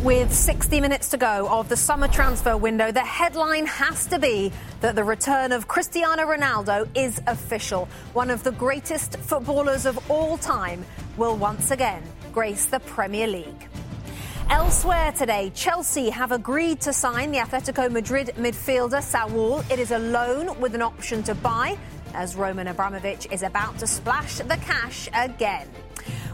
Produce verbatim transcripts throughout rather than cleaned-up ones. With sixty minutes to go of the summer transfer window, the headline has to be that the return of Cristiano Ronaldo is official. One of the greatest footballers of all time will once again grace the Premier League. Elsewhere today, Chelsea have agreed to sign the Atletico Madrid midfielder Saul. It is a loan with an option to buy, as Roman Abramovich is about to splash the cash again.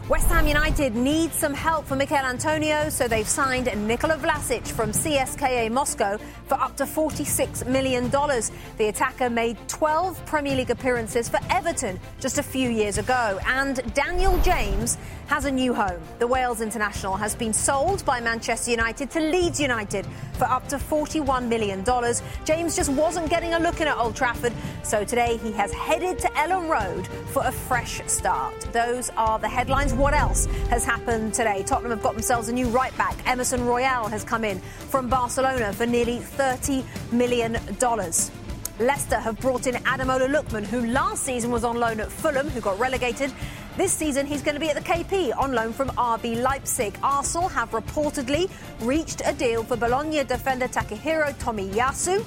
West Ham United need some help for Mikel Antonio, so they've signed Nikola Vlasic from C S K A Moscow for up to forty-six million dollars. The attacker made twelve Premier League appearances for Everton just a few years ago. And Daniel James has a new home. The Wales international has been sold by Manchester United to Leeds United for up to forty-one million dollars. James just wasn't getting a look in at Old Trafford, so today he has headed to Ellen Road for a fresh start. Those are the headlines. What else has happened today? Tottenham have got themselves a new right-back. Emerson Royale has come in from Barcelona for nearly thirty million dollars. Leicester have brought in Ademola Lookman, who last season was on loan at Fulham, who got relegated. This season, he's going to be at the K P on loan from R B Leipzig. Arsenal have reportedly reached a deal for Bologna defender Takehiro Tomiyasu.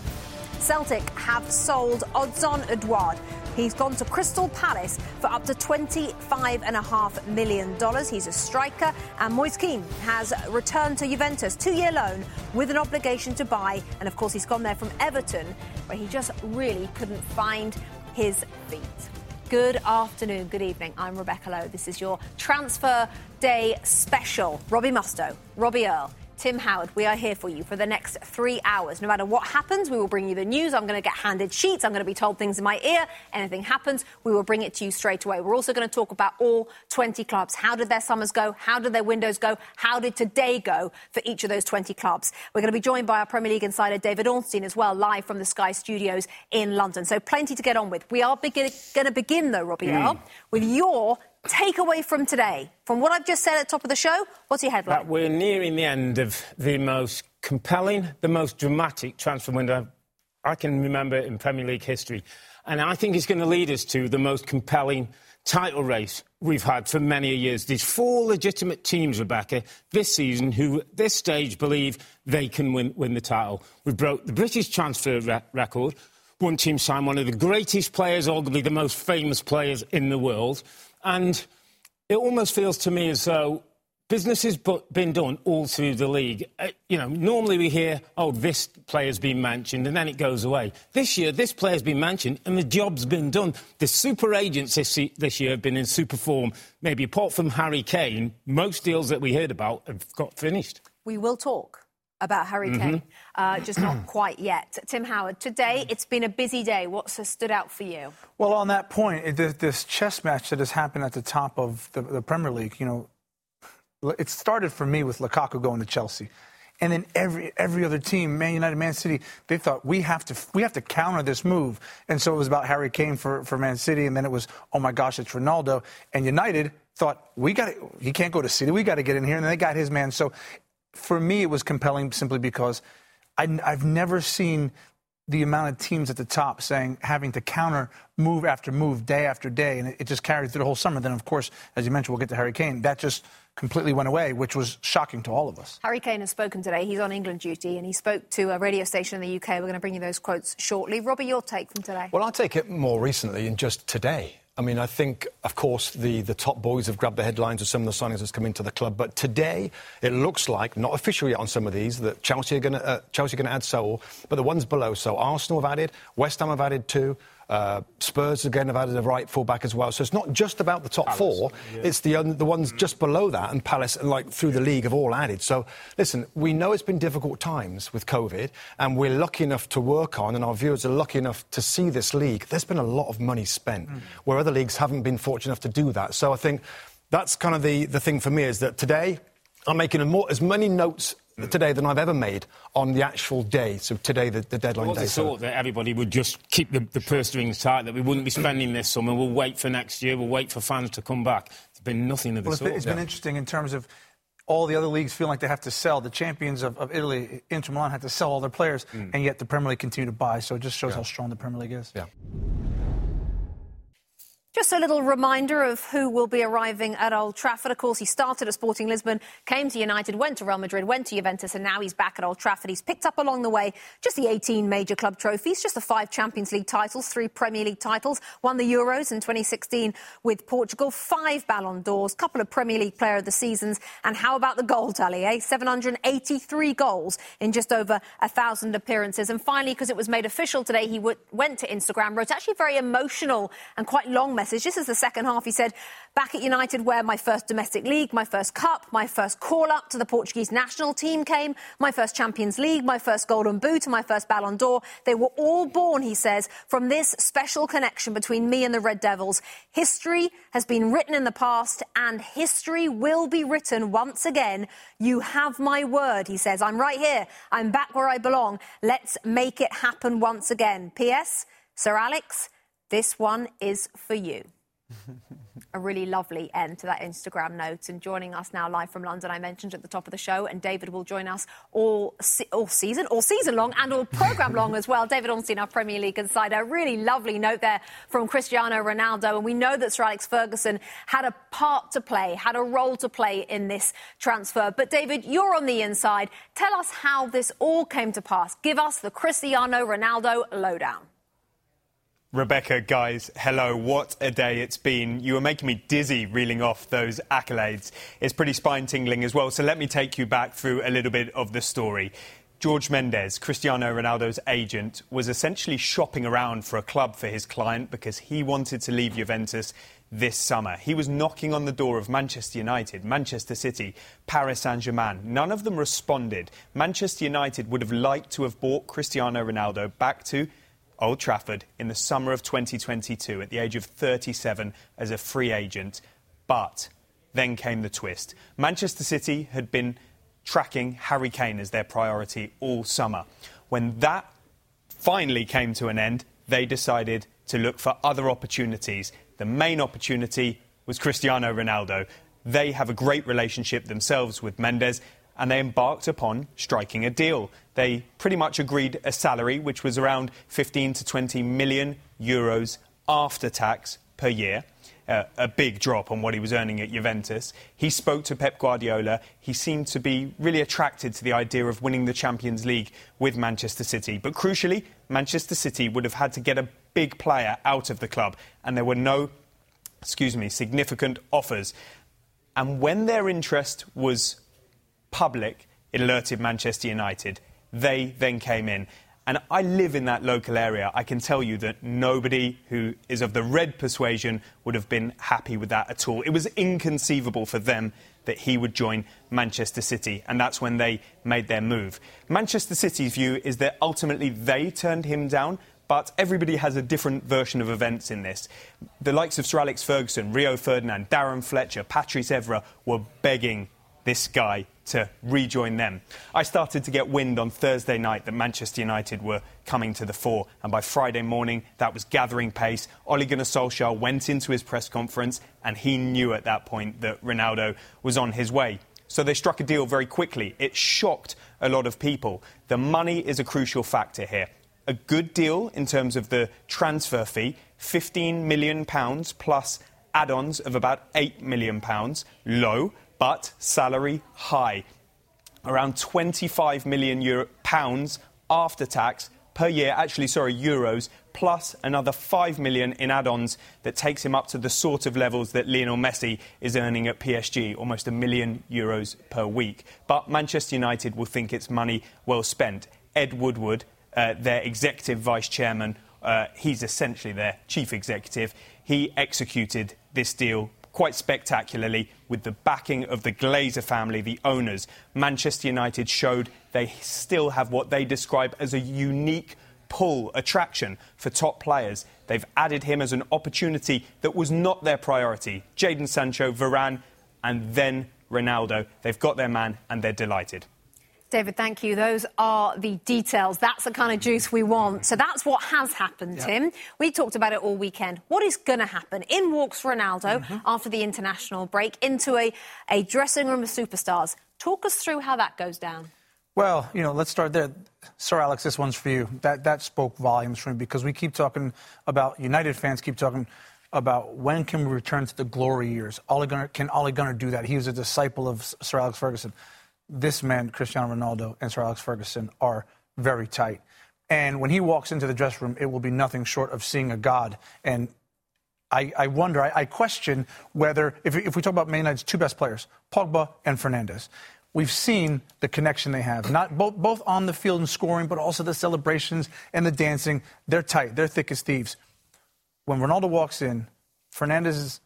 Celtic have sold Odson Edouard. He's gone to Crystal Palace for up to twenty-five point five million dollars. He's a striker. And Moise Kean has returned to Juventus, two-year loan with an obligation to buy. And, of course, he's gone there from Everton, where he just really couldn't find his feet. Good afternoon, good evening. I'm Rebecca Lowe. This is your Transfer Day special. Robbie Mustoe, Robbie Earl, Tim Howard, we are here for you for the next three hours. No matter what happens, we will bring you the news. I'm going to get handed sheets. I'm going to be told things in my ear. Anything happens, we will bring it to you straight away. We're also going to talk about all twenty clubs. How did their summers go? How did their windows go? How did today go for each of those twenty clubs? We're going to be joined by our Premier League insider, David Ornstein, as well, live from the Sky Studios in London. So plenty to get on with. We are begin- going to begin, though, Robbie mm. Earl, with your takeaway from today, from what I've just said at the top of the show. What's your headline? That we're nearing the end of the most compelling, the most dramatic transfer window I can remember in Premier League history. And I think it's going to lead us to the most compelling title race we've had for many years. There's four legitimate teams, Rebecca, this season who at this stage believe they can win, win the title. We broke the British transfer re- record. One team signed one of the greatest players, arguably the most famous players in the world. And it almost feels to me as though business has been done all through the league. Uh, you know, normally we hear, oh, this player's been mentioned, and then it goes away. This year, this player's been mentioned, and the job's been done. The super agents this, this year have been in super form. Maybe apart from Harry Kane, most deals that we heard about have got finished. We will talk about Harry mm-hmm. Kane, uh, just not quite yet. Tim Howard, today it's been a busy day. What's stood out for you? Well, on that point, it, this, this chess match that has happened at the top of the, the Premier League, you know, it started for me with Lukaku going to Chelsea. And then every every other team, Man United, Man City, they thought, we have to we have to counter this move. And so it was about Harry Kane for, for Man City, and then it was, oh, my gosh, it's Ronaldo. And United thought, we got to, he can't go to City, we got to get in here, and they got his man. So for me, it was compelling simply because I, I've never seen the amount of teams at the top saying having to counter move after move, day after day, and it, it just carried through the whole summer. Then, of course, as you mentioned, we'll get to Harry Kane. That just completely went away, which was shocking to all of us. Harry Kane has spoken today. He's on England duty, and he spoke to a radio station in the U K. We're going to bring you those quotes shortly. Robbie, your take from today? Well, I'll take it more recently and just today. I mean, I think, of course, the, the top boys have grabbed the headlines of some of the signings that's come into the club. But today, it looks like, not official yet on some of these, that Chelsea are going to uh, Chelsea are going to add Saul, but the ones below. So Arsenal have added, West Ham have added two, uh, Spurs again have added a right full-back as well. So it's not just about the top Palace, four, yeah. it's the the ones mm-hmm. just below that, and Palace, and like through the league, have all added. So, listen, we know it's been difficult times with COVID, and we're lucky enough to work on, and our viewers are lucky enough to see this league. There's been a lot of money spent, mm. where other leagues haven't been fortunate enough to do that. So I think that's kind of the, the thing for me, is that today I'm making a more, as many notes today than I've ever made on the actual day, so today, the, the deadline well, day. I so. thought that everybody would just keep the, the purse strings tight, that we wouldn't be spending this summer, we'll wait for next year, we'll wait for fans to come back. There's been nothing of the well, sort. Well, it's been yeah. interesting in terms of all the other leagues feel like they have to sell. The champions of, of Italy, Inter Milan, had to sell all their players, mm. and yet the Premier League continue to buy, so it just shows yeah. how strong the Premier League is. Yeah. Just a little reminder of who will be arriving at Old Trafford. Of course, he started at Sporting Lisbon, came to United, went to Real Madrid, went to Juventus, and now he's back at Old Trafford. He's picked up along the way just the eighteen major club trophies, just the five Champions League titles, three Premier League titles, won the Euros in twenty sixteen with Portugal, five Ballon d'Ors, couple of Premier League Player of the Seasons, and how about the goal tally, eh? seven hundred eighty-three goals in just over one thousand appearances. And finally, because it was made official today, he w- went to Instagram, wrote actually a very emotional and quite long message. This is the second half. He said, back at United, where my first domestic league, my first cup, my first call-up to the Portuguese national team came, my first Champions League, my first Golden Boot and my first Ballon d'Or. They were all born, he says, from this special connection between me and the Red Devils. History has been written in the past and history will be written once again. You have my word, he says. I'm right here. I'm back where I belong. Let's make it happen once again. P S. Sir Alex, this one is for you. A really lovely end to that Instagram note. And joining us now live from London, I mentioned at the top of the show, and David will join us all se- all season, all season long and all programme long as well. David Ornstein, our Premier League insider. A really lovely note there from Cristiano Ronaldo. And we know that Sir Alex Ferguson had a part to play, had a role to play in this transfer. But David, you're on the inside. Tell us how this all came to pass. Give us the Cristiano Ronaldo lowdown. Rebecca, guys, hello. What a day it's been. You were making me dizzy reeling off those accolades. It's pretty spine-tingling as well, so let me take you back through a little bit of the story. Jorge Mendes, Cristiano Ronaldo's agent, was essentially shopping around for a club for his client because he wanted to leave Juventus this summer. He was knocking on the door of Manchester United, Manchester City, Paris Saint-Germain. None of them responded. Manchester United would have liked to have bought Cristiano Ronaldo back to Old Trafford in the summer of twenty twenty-two at the age of thirty-seven as a free agent. But then came the twist. Manchester City had been tracking Harry Kane as their priority all summer. When that finally came to an end, they decided to look for other opportunities. The main opportunity was Cristiano Ronaldo. They have a great relationship themselves with Mendes, and they embarked upon striking a deal. They pretty much agreed a salary, which was around fifteen to twenty million euros after tax per year. Uh, a big drop on what he was earning at Juventus. He spoke to Pep Guardiola. He seemed to be really attracted to the idea of winning the Champions League with Manchester City. But crucially, Manchester City would have had to get a big player out of the club. And there were no, excuse me, significant offers. And when their interest was public, it alerted Manchester United. They then came in. And I live in that local area. I can tell you that nobody who is of the red persuasion would have been happy with that at all. It was inconceivable for them that he would join Manchester City. And that's when they made their move. Manchester City's view is that ultimately they turned him down. But everybody has a different version of events in this. The likes of Sir Alex Ferguson, Rio Ferdinand, Darren Fletcher, Patrice Evra were begging this guy to rejoin them. I started to get wind on Thursday night that Manchester United were coming to the fore, and by Friday morning, that was gathering pace. Ole Gunnar Solskjaer went into his press conference, and he knew at that point that Ronaldo was on his way. So they struck a deal very quickly. It shocked a lot of people. The money is a crucial factor here. A good deal in terms of the transfer fee, fifteen million pounds plus add-ons of about eight million pounds, low, but salary high. Around twenty-five million Euro- pounds after tax per year, actually, sorry, euros, plus another five million in add-ons that takes him up to the sort of levels that Lionel Messi is earning at P S G, almost a million euros per week. But Manchester United will think it's money well spent. Ed Woodward, uh, their executive vice chairman, uh, he's essentially their chief executive. He executed this deal quite spectacularly, with the backing of the Glazer family, the owners. Manchester United showed they still have what they describe as a unique pull attraction for top players. They've added him as an opportunity that was not their priority. Jadon Sancho, Varane, and then Ronaldo. They've got their man and they're delighted. David, thank you. Those are the details. That's the kind of juice we want. So that's what has happened, yeah. Tim. We talked about it all weekend. What is going to happen? In walks Ronaldo mm-hmm. after the international break into a, a dressing room of superstars. Talk us through how that goes down. Well, you know, let's start there. Sir Alex, this one's for you. That that spoke volumes for me because we keep talking about, United fans keep talking about when can we return to the glory years? Ole Gunnar, can Ole Gunnar do that? He was a disciple of Sir Alex Ferguson. This man, Cristiano Ronaldo, and Sir Alex Ferguson are very tight. And when he walks into the dressing room, it will be nothing short of seeing a god. And I, I wonder, I, I question whether, if, if we talk about Man United's two best players, Pogba and Fernandes, we've seen the connection they have, not both, both on the field and scoring, but also the celebrations and the dancing. They're tight. They're thick as thieves. When Ronaldo walks in, Fernandes'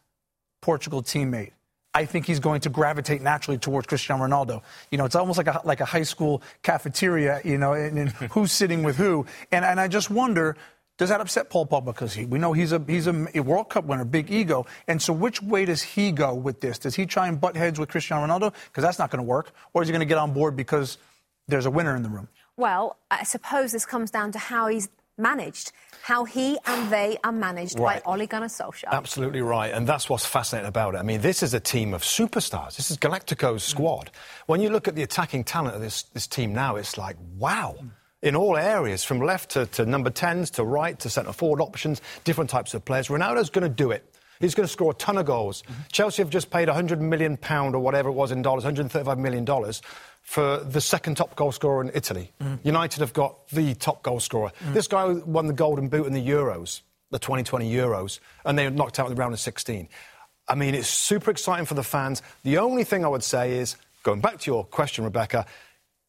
Portugal teammate, I think he's going to gravitate naturally towards Cristiano Ronaldo. You know, it's almost like a like a high school cafeteria, you know, and, and who's sitting with who. And and I just wonder, does that upset Paul Pogba? Because he, we know he's a he's a World Cup winner, big ego. And so which way does he go with this? Does he try and butt heads with Cristiano Ronaldo? Because that's not going to work. Or is he going to get on board because there's a winner in the room? Well, I suppose this comes down to how he's managed, how he and they are managed right. by Ole Gunnar Solskjaer. Absolutely right, and that's what's fascinating about it. I mean, this is a team of superstars. This is Galactico's squad. Mm. When you look at the attacking talent of this, this team now, it's like, wow. Mm. In all areas, from left to, to number tens, to right, to centre-forward options, different types of players. Ronaldo's going to do it. He's going to score a ton of goals. Mm-hmm. Chelsea have just paid one hundred million pounds or whatever it was in dollars, one hundred thirty-five million dollars for the second top goal scorer in Italy. Mm-hmm. United have got the top goal scorer. Mm-hmm. This guy won the Golden Boot in the Euros, the twenty twenty Euros, and they were knocked out in the round of sixteen. I mean, it's super exciting for the fans. The only thing I would say is, going back to your question, Rebecca,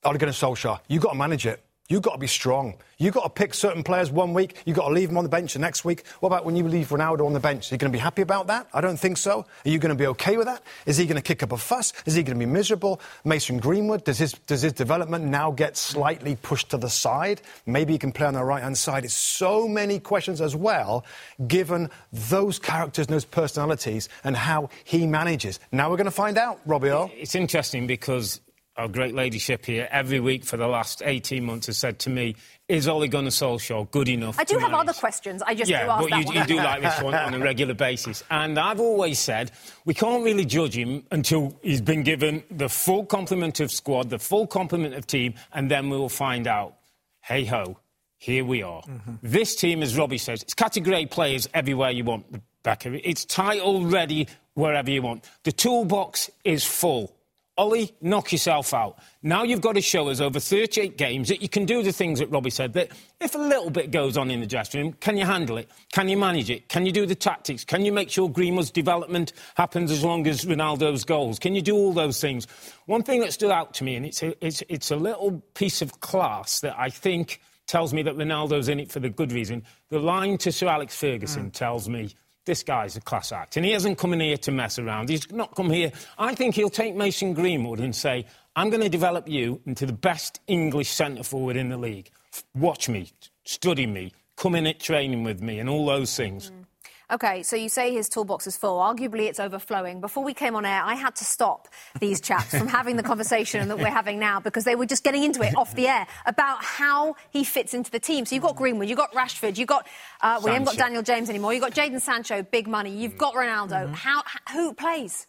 Ole Gunnar Solskjaer, you've got to manage it. You've got to be strong. You've got to pick certain players one week. You've got to leave them on the bench the next week. What about when you leave Ronaldo on the bench? Are you going to be happy about that? I don't think so. Are you going to be okay with that? Is he going to kick up a fuss? Is he going to be miserable? Mason Greenwood, does his does his development now get slightly pushed to the side? Maybe he can play on the right-hand side. It's so many questions as well, given those characters and those personalities and how he manages. Now we're going to find out, Robbie O. It's interesting because our great ladyship here, every week for the last eighteen months has said to me, is Ole Gunnar Solskjaer good enough? I do have manage? other questions, I just yeah, do ask that you, one. Yeah, but you do like this one on a regular basis. And I've always said, we can't really judge him until he's been given the full complement of squad, the full complement of team, and then we'll find out. Hey-ho, here we are. Mm-hmm. This team, as Robbie says, it's category A players everywhere you want, Rebecca. It's tight already wherever you want. The toolbox is full. Ole, knock yourself out. Now you've got to show us over thirty-eight games that you can do the things that Robbie said, that if a little bit goes on in the dressing room, can you handle it? Can you manage it? Can you do the tactics? Can you make sure Greenwood's development happens as long as Ronaldo's goals? Can you do all those things? One thing that stood out to me, and it's a, it's, it's a little piece of class that I think tells me that Ronaldo's in it for the good reason. The line to Sir Alex Ferguson mm. tells me, this guy's a class act, and he hasn't come in here to mess around. He's not come here. I think he'll take Mason Greenwood and say, I'm going to develop you into the best English centre-forward in the league. Watch me, study me, come in at training with me, and all those things. Mm. OK, so you say his toolbox is full. Arguably, it's overflowing. Before we came on air, I had to stop these chaps from having the conversation that we're having now because they were just getting into it off the air about how he fits into the team. So you've got Greenwood, you've got Rashford, you've got... Uh, well, you haven't got Daniel James anymore. You've got Jadon Sancho, big money. You've got Ronaldo. Mm-hmm. How? Who plays?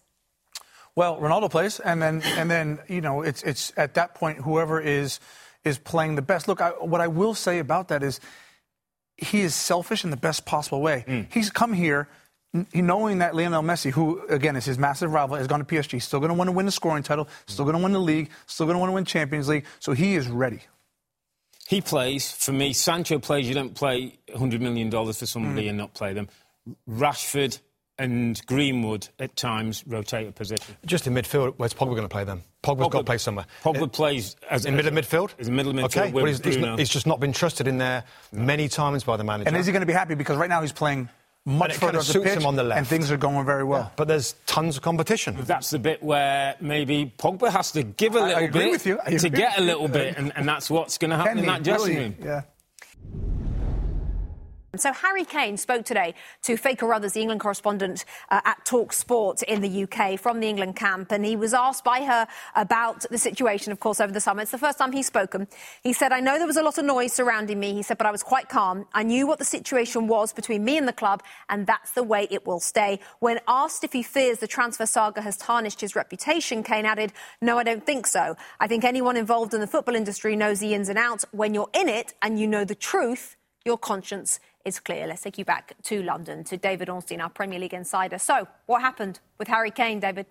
Well, Ronaldo plays, and then, and then you know, it's it's at that point, whoever is is playing the best. Look, I, what I will say about that is... he is selfish in the best possible way. Mm. He's come here knowing that Lionel Messi, who, again, is his massive rival, has gone to P S G, still going to want to win the scoring title, still going to win the league, still going to want to win Champions League. So he is ready. He plays. For me, Sancho plays. You don't play one hundred million dollars for somebody mm. and not play them. Rashford and Greenwood, at times, rotate a position. Just in midfield, where's Pogba going to play then? Pogba's Pogba, got to play somewhere. Pogba it, plays... As, in middle midfield? As middle midfield. Okay, but he's, he's, not, he's just not been trusted in there many times by the manager. And is he going to be happy? Because right now he's playing much further kind of suits him on the left. And things are going very well. Yeah, but there's tons of competition. But that's the bit where maybe Pogba has to give a little I, I agree bit with you. I agree. to get a little bit, and, and that's what's going to happen Can in that dressing really? room. Yeah. So Harry Kane spoke today to Faye Carruthers, the England correspondent uh, at Talk Sport in the U K from the England camp, and he was asked by her about the situation, of course, over the summer. It's the first time he's spoken. He said, I know there was a lot of noise surrounding me, he said, but I was quite calm. I knew what the situation was between me and the club, and that's the way it will stay. When asked if he fears the transfer saga has tarnished his reputation, Kane added, no, I don't think so. I think anyone involved in the football industry knows the ins and outs. When you're in it and you know the truth, your conscience is clear. Let's take you back to London, to David Ornstein, our Premier League insider. So, what happened with Harry Kane, David?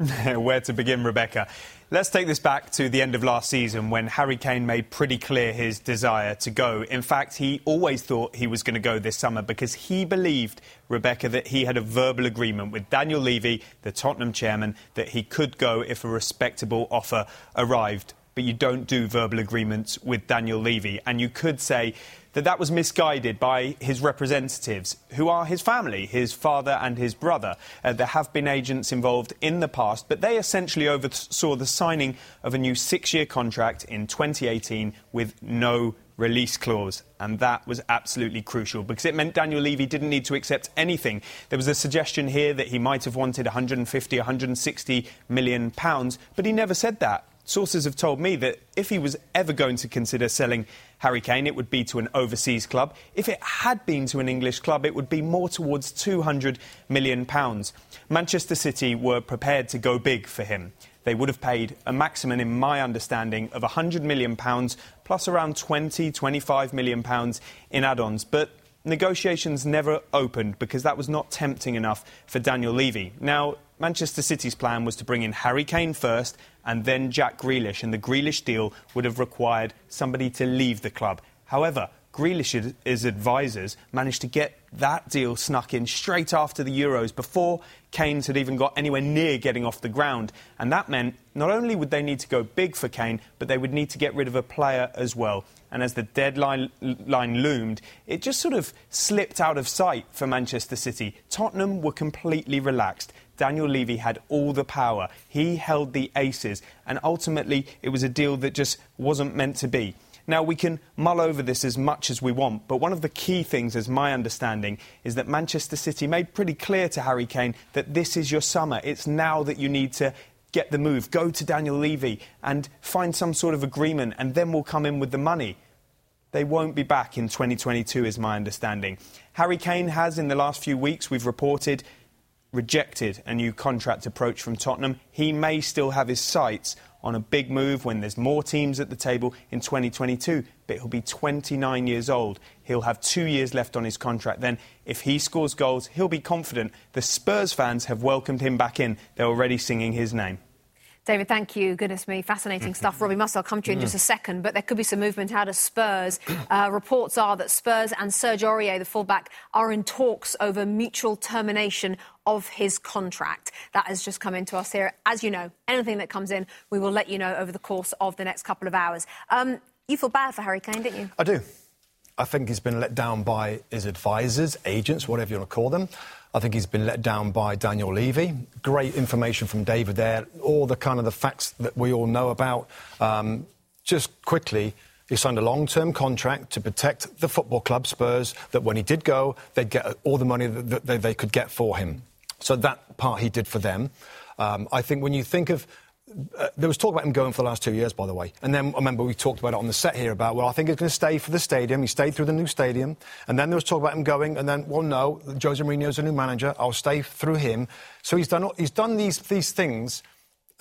Where to begin, Rebecca? Let's take this back to the end of last season when Harry Kane made pretty clear his desire to go. In fact, he always thought he was going to go this summer because he believed, Rebecca, that he had a verbal agreement with Daniel Levy, the Tottenham chairman, that he could go if a respectable offer arrived. But you don't do verbal agreements with Daniel Levy. And you could say that that was misguided by his representatives, who are his family, his father and his brother. Uh, there have been agents involved in the past, but they essentially oversaw the signing of a new six-year contract in twenty eighteen with no release clause. And that was absolutely crucial because it meant Daniel Levy didn't need to accept anything. There was a suggestion here that he might have wanted one hundred fifty, one hundred sixty million pounds, but he never said that. Sources have told me that if he was ever going to consider selling Harry Kane, it would be to an overseas club. If it had been to an English club, it would be more towards two hundred million pounds. Manchester City were prepared to go big for him. They would have paid a maximum, in my understanding, of one hundred million pounds, plus around twenty, twenty-five million pounds in add-ons. But negotiations never opened because that was not tempting enough for Daniel Levy. Now, Manchester City's plan was to bring in Harry Kane first and then Jack Grealish, and the Grealish deal would have required somebody to leave the club. However, Grealish's advisers managed to get that deal snuck in straight after the Euros, before Kane had even got anywhere near getting off the ground. And that meant not only would they need to go big for Kane, but they would need to get rid of a player as well. And as the deadline line loomed, it just sort of slipped out of sight for Manchester City. Tottenham were completely relaxed. Daniel Levy had all the power. He held the aces. And ultimately, it was a deal that just wasn't meant to be. Now, we can mull over this as much as we want, but one of the key things, as my understanding, is that Manchester City made pretty clear to Harry Kane that this is your summer. It's now that you need to get the move. Go to Daniel Levy and find some sort of agreement, and then we'll come in with the money. They won't be back in twenty twenty-two, is my understanding. Harry Kane has, in the last few weeks, we've reported, rejected a new contract approach from Tottenham. He may still have his sights on a big move when there's more teams at the table in twenty twenty-two, but he'll be twenty-nine years old. He'll have two years left on his contract. Then, if he scores goals, he'll be confident. The Spurs fans have welcomed him back in. They're already singing his name. David, thank you. Goodness me, fascinating stuff. Robbie Mustoe, I'll come to you in just a second, but there could be some movement out of Spurs. Uh, reports are that Spurs and Serge Aurier, the fullback, are in talks over mutual termination of his contract. That has just come into us here. As you know, anything that comes in, we will let you know over the course of the next couple of hours. Um, you feel bad for Harry Kane, didn't you? I do. I think he's been let down by his advisors, agents, whatever you want to call them. I think he's been let down by Daniel Levy. Great information from David there. All the kind of the facts that we all know about. Um, just quickly, he signed a long-term contract to protect the football club, Spurs, that when he did go, they'd get all the money that they, they could get for him. So that part he did for them. Um, I think when you think of... Uh, there was talk about him going for the last two years, by the way. And then, I remember, we talked about it on the set here about, well, I think he's going to stay for the stadium. He stayed through the new stadium. And then there was talk about him going, and then, well, no, Jose Mourinho's a new manager. I'll stay through him. So he's done he's done these these things.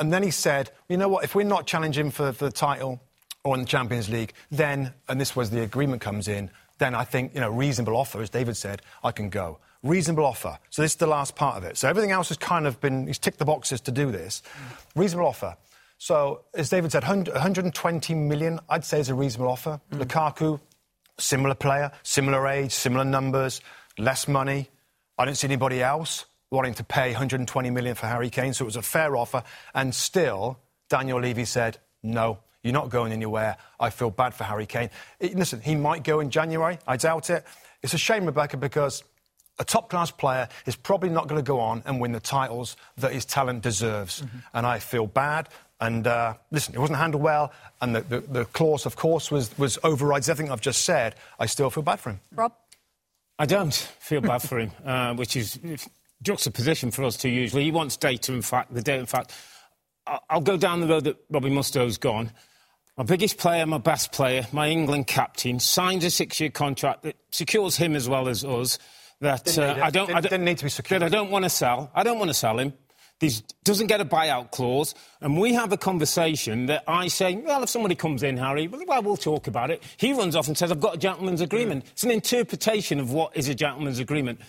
And then he said, you know what, if we're not challenging for, for the title or in the Champions League, then, and this was the agreement comes in, then I think, you know, reasonable offer, as David said, I can go. Reasonable offer. So this is the last part of it. So everything else has kind of been... He's ticked the boxes to do this. Mm. Reasonable offer. So, as David said, one hundred twenty million, I'd say, is a reasonable offer. Mm. Lukaku, similar player, similar age, similar numbers, less money. I don't see anybody else wanting to pay one hundred twenty million for Harry Kane, so it was a fair offer. And still, Daniel Levy said, no, you're not going anywhere. I feel bad for Harry Kane. It, listen, he might go in January. I doubt it. It's a shame, Rebecca, because... a top-class player is probably not going to go on and win the titles that his talent deserves. Mm-hmm. And I feel bad. And, uh, listen, it wasn't handled well. And the, the, the clause, of course, was, was overrides everything I've just said. I still feel bad for him. Rob? I don't feel bad for him, uh, which is juxtaposition for us two usually. He wants data and fact, the data and fact. I'll go down the road that Robbie Mustoe's gone. My biggest player, my best player, my England captain, signed a six-year contract that secures him as well as us. That didn't uh, I don't, didn't, I don't didn't need to be secured. I don't want to sell. I don't want to sell him. This doesn't get a buyout clause, and we have a conversation that I say, well, if somebody comes in, Harry, well, we'll talk about it. He runs off and says, I've got a gentleman's agreement. Yeah. It's an interpretation of what is a gentleman's agreement.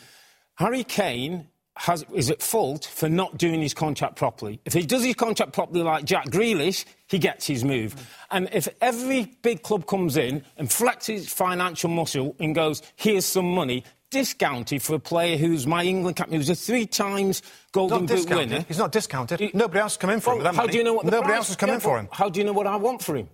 Harry Kane has, is at fault for not doing his contract properly. If he does his contract properly like Jack Grealish, he gets his move. Mm. And if every big club comes in and flexes financial muscle and goes, here's some money, discounted for a player who's my England captain, who's a three times Golden Boot winner. He's not discounted. He, Nobody else has come in for well, him. That how money. Do you know what the Nobody price, else has come yeah, in for him. How do you know what I want for him?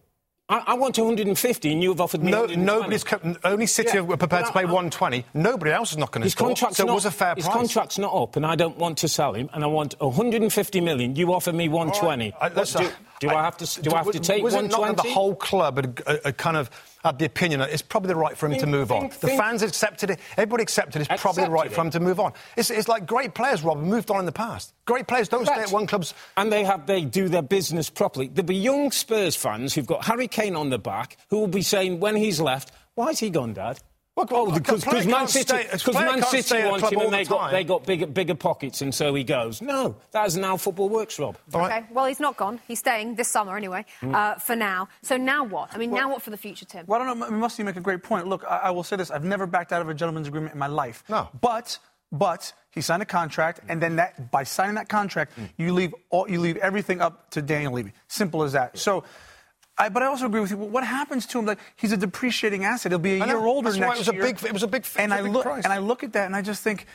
I, I want one hundred fifty, and you've offered me no, one hundred twenty. Nobody's co- only City yeah, are prepared to pay I, one hundred twenty. Nobody else is not going to score. So it was a fair his price. His contract's not up, and I don't want to sell him, and I want one hundred fifty million. You offer me one hundred twenty. Right, I, do do I, I have to? Do, do I have to take one hundred twenty? Was it not that the whole club had a, a kind of? Had the opinion that it's probably right for him think, to move think, on. The think, fans accepted it. Everybody accepted it's accepted probably right it. for him to move on. It's, it's like great players, Rob, moved on in the past. Great players don't Correct. stay at one club's... And they have they do their business properly. There'll be young Spurs fans who've got Harry Kane on the back who will be saying, when he's left, why's he gone, Dad? Well, oh, because Man City, Man City wants him and they the got, they got bigger, bigger pockets and so he goes. No, that isn't how football works, Rob. All OK, right. Well, he's not gone. He's staying this summer anyway, mm. uh, for now. So now what? I mean, well, now what for the future, Tim? Well, I don't know. Mustoe, you make a great point. Look, I, I will say this. I've never backed out of a gentleman's agreement in my life. No. But... But he signed a contract, and then that by signing that contract, mm. you leave all, you leave everything up to Daniel Levy. Simple as that. Yeah. So, I, but I also agree with you. What happens to him? Like he's a depreciating asset. He'll be a I year know. older That's next why it was year. A big, it was a big. And I look price. and I look at that, and I just think.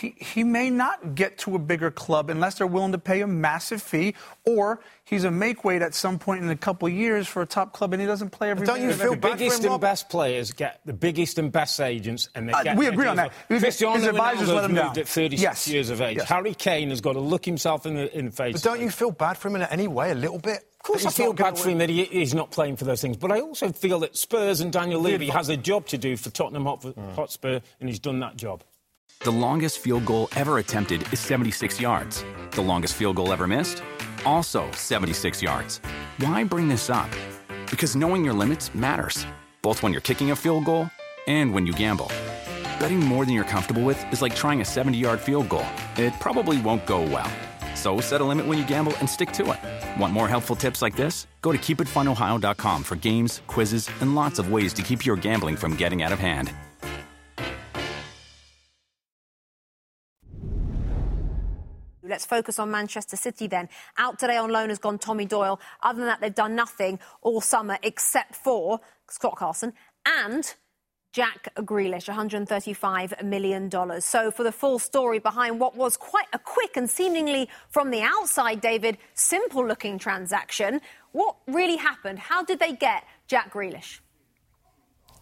He, he may not get to a bigger club unless they're willing to pay a massive fee, or he's a make weight at some point in a couple of years for a top club, and he doesn't play every. Don't you feel bad for him? The biggest and best players get the biggest and best agents, and they uh, get. We agree on that. Cristiano Ronaldo moved at thirty-six yes. years of age. Yes. Harry Kane has got to look himself in the in the face. But don't you feel bad for him in any way, a little bit? Of course, I feel bad for him that he, he's not playing for those things. But I also feel that Spurs and Daniel Levy has a job to do for Tottenham Hotspur, and he's done that job. The longest field goal ever attempted is seventy-six yards. The longest field goal ever missed? Also seventy-six yards. Why bring this up? Because knowing your limits matters, both when you're kicking a field goal and when you gamble. Betting more than you're comfortable with is like trying a seventy-yard field goal. It probably won't go well. So set a limit when you gamble and stick to it. Want more helpful tips like this? Go to keep it fun ohio dot com for games, quizzes, and lots of ways to keep your gambling from getting out of hand. Let's focus on Manchester City then. Out today on loan has gone Tommy Doyle. Other than that, they've done nothing all summer except for Scott Carson and Jack Grealish, one hundred thirty-five million dollars. So for the full story behind what was quite a quick and seemingly from the outside, David, simple-looking transaction, what really happened? How did they get Jack Grealish?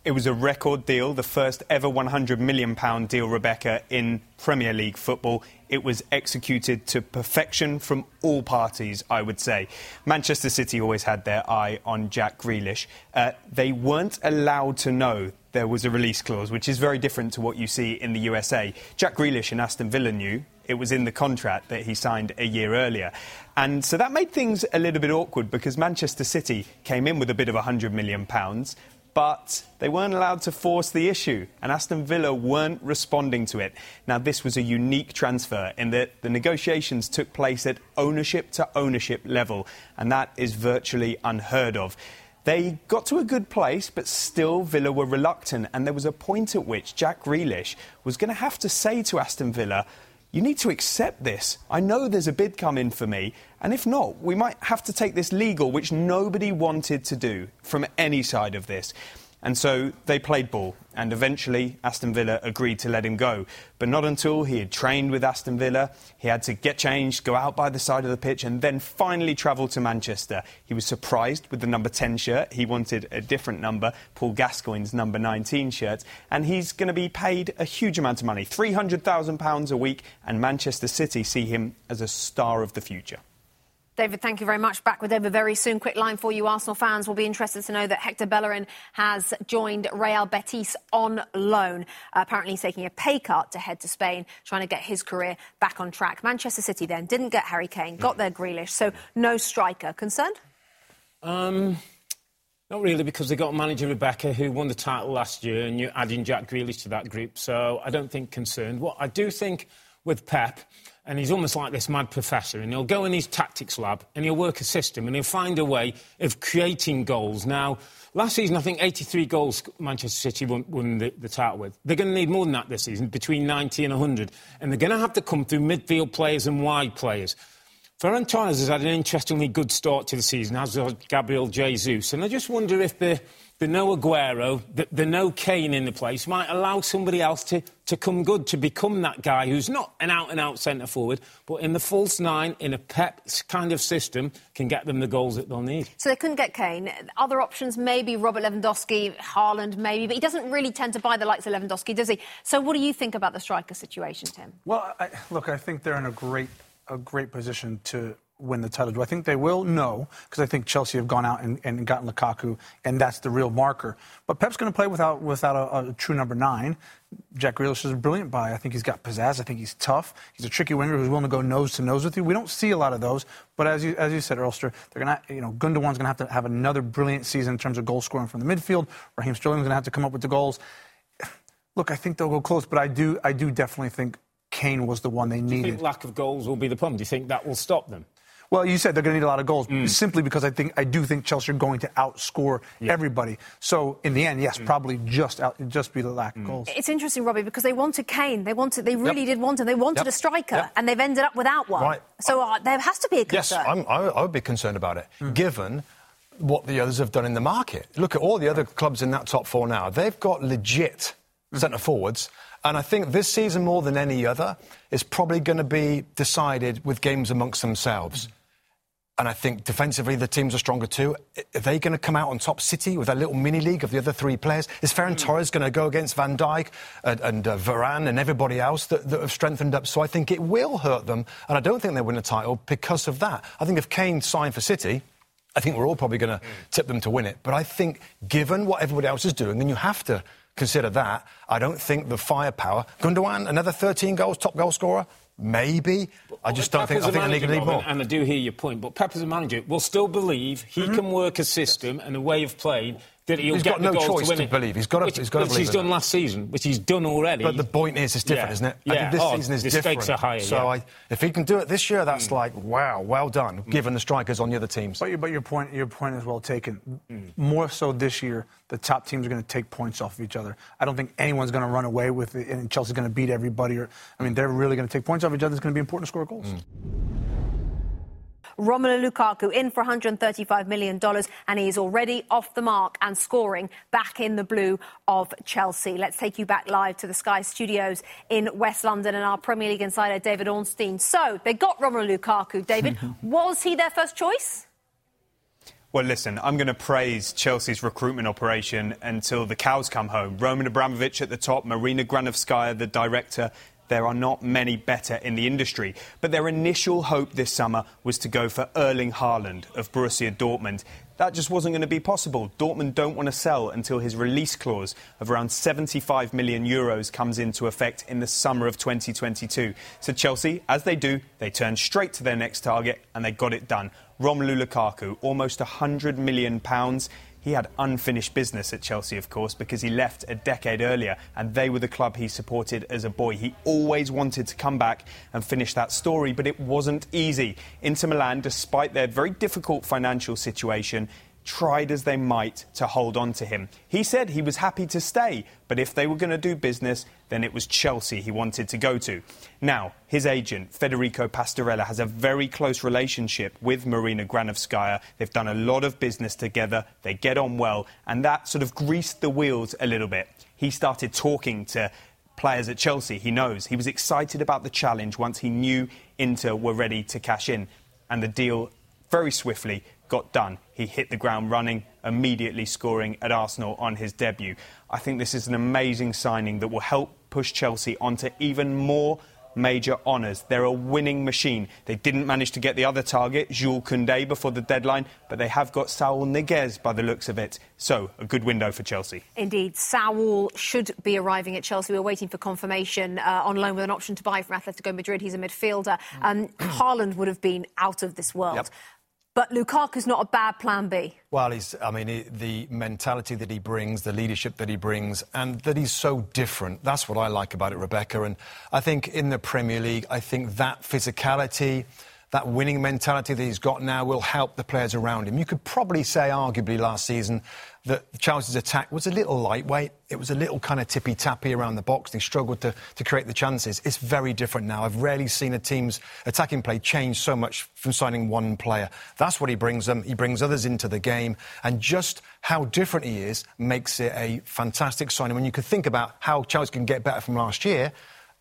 It was a record deal, the first ever one hundred million pounds deal, Rebecca, in Premier League football. It was executed to perfection from all parties, I would say. Manchester City always had their eye on Jack Grealish. Uh, they weren't allowed to know there was a release clause, which is very different to what you see in the U S A. Jack Grealish and Aston Villa knew it was in the contract that he signed a year earlier. And so that made things a little bit awkward because Manchester City came in with a bid of one hundred million pounds, but they weren't allowed to force the issue, and Aston Villa weren't responding to it. Now, this was a unique transfer in that the negotiations took place at ownership-to-ownership level, and that is virtually unheard of. They got to a good place, but still Villa were reluctant, and there was a point at which Jack Grealish was going to have to say to Aston Villa, you need to accept this. I know there's a bid coming for me, and if not, we might have to take this legal, which nobody wanted to do from any side of this. And so they played ball, and eventually Aston Villa agreed to let him go. But not until he had trained with Aston Villa. He had to get changed, go out by the side of the pitch, and then finally travel to Manchester. He was surprised with the number ten shirt. He wanted a different number, Paul Gascoigne's number nineteen shirt. And he's going to be paid a huge amount of money, three hundred thousand pounds a week, and Manchester City see him as a star of the future. David, thank you very much. Back with Eva very soon. Quick line for you. Arsenal fans will be interested to know that Hector Bellerin has joined Real Betis on loan. Uh, apparently he's taking a pay cut to head to Spain, trying to get his career back on track. Manchester City then didn't get Harry Kane, got their Grealish, so no striker. Concerned? Um, not really, because they got manager Rebecca, who won the title last year, and you're adding Jack Grealish to that group, so I don't think concerned. What I do think with Pep... and he's almost like this mad professor, and he'll go in his tactics lab and he'll work a system and he'll find a way of creating goals. Now, last season, I think eighty-three goals Manchester City won, won the, the title with. They're going to need more than that this season, between ninety and one hundred. And they're going to have to come through midfield players and wide players. Ferran Torres has had an interestingly good start to the season, as has Gabriel Jesus. And I just wonder if the, the no Aguero, the, the no Kane in the place might allow somebody else to, to come good, to become that guy who's not an out-and-out centre-forward, but in the false nine, in a Pep kind of system, can get them the goals that they'll need. So they couldn't get Kane. Other options, maybe Robert Lewandowski, Haaland maybe, but he doesn't really tend to buy the likes of Lewandowski, does he? So what do you think about the striker situation, Tim? Well, I, look, I think they're in a great... a great position to win the title. Do I think they will? No, because I think Chelsea have gone out and, and gotten Lukaku, and that's the real marker. But Pep's going to play without without a, a true number nine. Jack Grealish is a brilliant buy. I think he's got pizzazz. I think he's tough. He's a tricky winger who's willing to go nose to nose with you. We don't see a lot of those. But as you as you said, Earlster, they're going to, you know, Gundogan's going to have to have another brilliant season in terms of goal scoring from the midfield. Raheem Sterling's going to have to come up with the goals. Look, I think they'll go close, but I do I do definitely think Kane was the one they needed. Do you think lack of goals will be the problem? Do you think that will stop them? Well, you said they're going to need a lot of goals, mm. simply because I think I do think Chelsea are going to outscore yeah. everybody. So in the end, yes, mm. probably just out, just be the lack mm. of goals. It's interesting, Robbie, because they wanted Kane. They wanted, they really yep. did want him. They wanted yep. a striker, yep. and they've ended up without one. Right. So uh, there has to be a concern. Yes, I'm, I, I would be concerned about it, mm. given what the others have done in the market. Look at all the other clubs in that top four now. They've got legit mm. centre forwards. And I think this season, more than any other, is probably going to be decided with games amongst themselves. Mm. And I think defensively, the teams are stronger too. Are they going to come out on top? City with their little mini-league of the other three players? Is Ferran mm. Torres going to go against Van Dijk and, and uh, Varane and everybody else that, that have strengthened up? So I think it will hurt them. And I don't think they win a title because of that. I think if Kane signed for City, I think we're all probably going to mm. tip them to win it. But I think given what everybody else is doing, then you have to consider that. I don't think the firepower... Gundogan, another thirteen goals, top goal scorer? Maybe. But, I just don't think... I think the league will need more. And I do hear your point, but Pep as a manager will still believe he mm-hmm. can work a system yes. and a way of playing that he'll he's get the goals to win. He's got no choice to believe. He's got to, which, he's got to believe he's done it. Last season, which he's done already. But the point is, it's different, yeah. isn't it? Yeah. I think this oh, season is the different. The stakes are higher, So yeah. I, if he can do it this year, that's mm. like, wow, well done, mm. given the strikers on the other teams. But, but your point your point is well taken. Mm. More so this year, the top teams are going to take points off of each other. I don't think anyone's going to run away with it, and Chelsea's going to beat everybody. Or, I mean, they're really going to take points off each other. It's going to be important to score goals. Mm. Romelu Lukaku in for one hundred thirty-five million dollars, and he is already off the mark and scoring back in the blue of Chelsea. Let's take you back live to the Sky Studios in West London and our Premier League insider, David Ornstein. So, they got Romelu Lukaku. David, was he their first choice? Well, listen, I'm going to praise Chelsea's recruitment operation until the cows come home. Roman Abramovich at the top, Marina Granovskaya, the director... There are not many better in the industry, but their initial hope this summer was to go for Erling Haaland of Borussia Dortmund. That just wasn't going to be possible. Dortmund don't want to sell until his release clause of around seventy-five million euros comes into effect in the summer of twenty twenty-two. So Chelsea, as they do, they turn straight to their next target, and they got it done. Romelu Lukaku, almost one hundred million pounds. He had unfinished business at Chelsea, of course, because he left a decade earlier and they were the club he supported as a boy. He always wanted to come back and finish that story, but it wasn't easy. Inter Milan, despite their very difficult financial situation, tried as they might to hold on to him. He said he was happy to stay, but if they were going to do business, then it was Chelsea he wanted to go to. Now, his agent, Federico Pastorella, has a very close relationship with Marina Granovskaya. They've done a lot of business together, they get on well, and that sort of greased the wheels a little bit. He started talking to players at Chelsea, he knows. He was excited about the challenge once he knew Inter were ready to cash in, and the deal very swiftly got done. He hit the ground running, immediately scoring at Arsenal on his debut. I think this is an amazing signing that will help push Chelsea onto even more major honours. They're a winning machine. They didn't manage to get the other target, Jules Koundé, before the deadline, but they have got Saul Niguez by the looks of it. So, a good window for Chelsea. Indeed, Saul should be arriving at Chelsea. We're waiting for confirmation uh, on loan with an option to buy from Atletico Madrid. He's a midfielder. Um, Haaland would have been out of this world. Yep. But Lukaku's not a bad plan B. Well, he's, I mean, he, the mentality that he brings, the leadership that he brings, and that he's so different. That's what I like about it, Rebecca. And I think in the Premier League, I think that physicality, that winning mentality that he's got now will help the players around him. You could probably say, arguably, last season that Chelsea's attack was a little lightweight. It was a little kind of tippy-tappy around the box. They struggled to, to create the chances. It's very different now. I've rarely seen a team's attacking play change so much from signing one player. That's what he brings them. He brings others into the game. And just how different he is makes it a fantastic signing. When you could think about how Chelsea can get better from last year,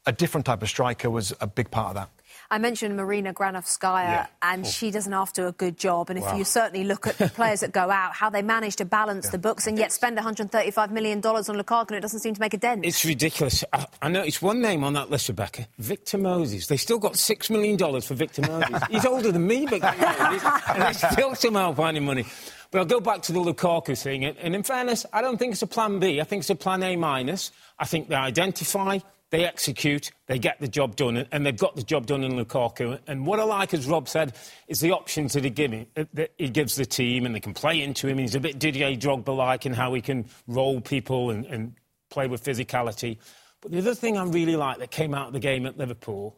a different type of striker was a big part of that. I mentioned Marina Granovskaya, yeah. and oh. she doesn't have to do a good job. And wow. if you certainly look at the players that go out, how they manage to balance yeah. the books and yet spend one hundred thirty-five million dollars on Lukaku, and it doesn't seem to make a dent. It's ridiculous. I, I noticed one name on that list, Rebecca, Victor Moses. They still got six million dollars for Victor Moses. He's older than me, Victor Moses, and they're still somehow finding money. But I'll go back to the Lukaku thing. And in fairness, I don't think it's a plan B. I think it's a plan A minus. I think they identify... They execute, they get the job done, and they've got the job done in Lukaku. And what I like, as Rob said, is the options that he, give him, that he gives the team, and they can play into him. He's a bit Didier Drogba-like in how he can roll people and, and play with physicality. But the other thing I really like that came out of the game at Liverpool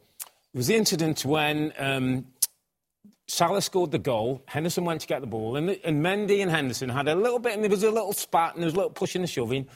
was the incident when um, Salah scored the goal, Henderson went to get the ball, and, and Mendy and Henderson had a little bit, and there was a little spat, and there was a little push and shoving.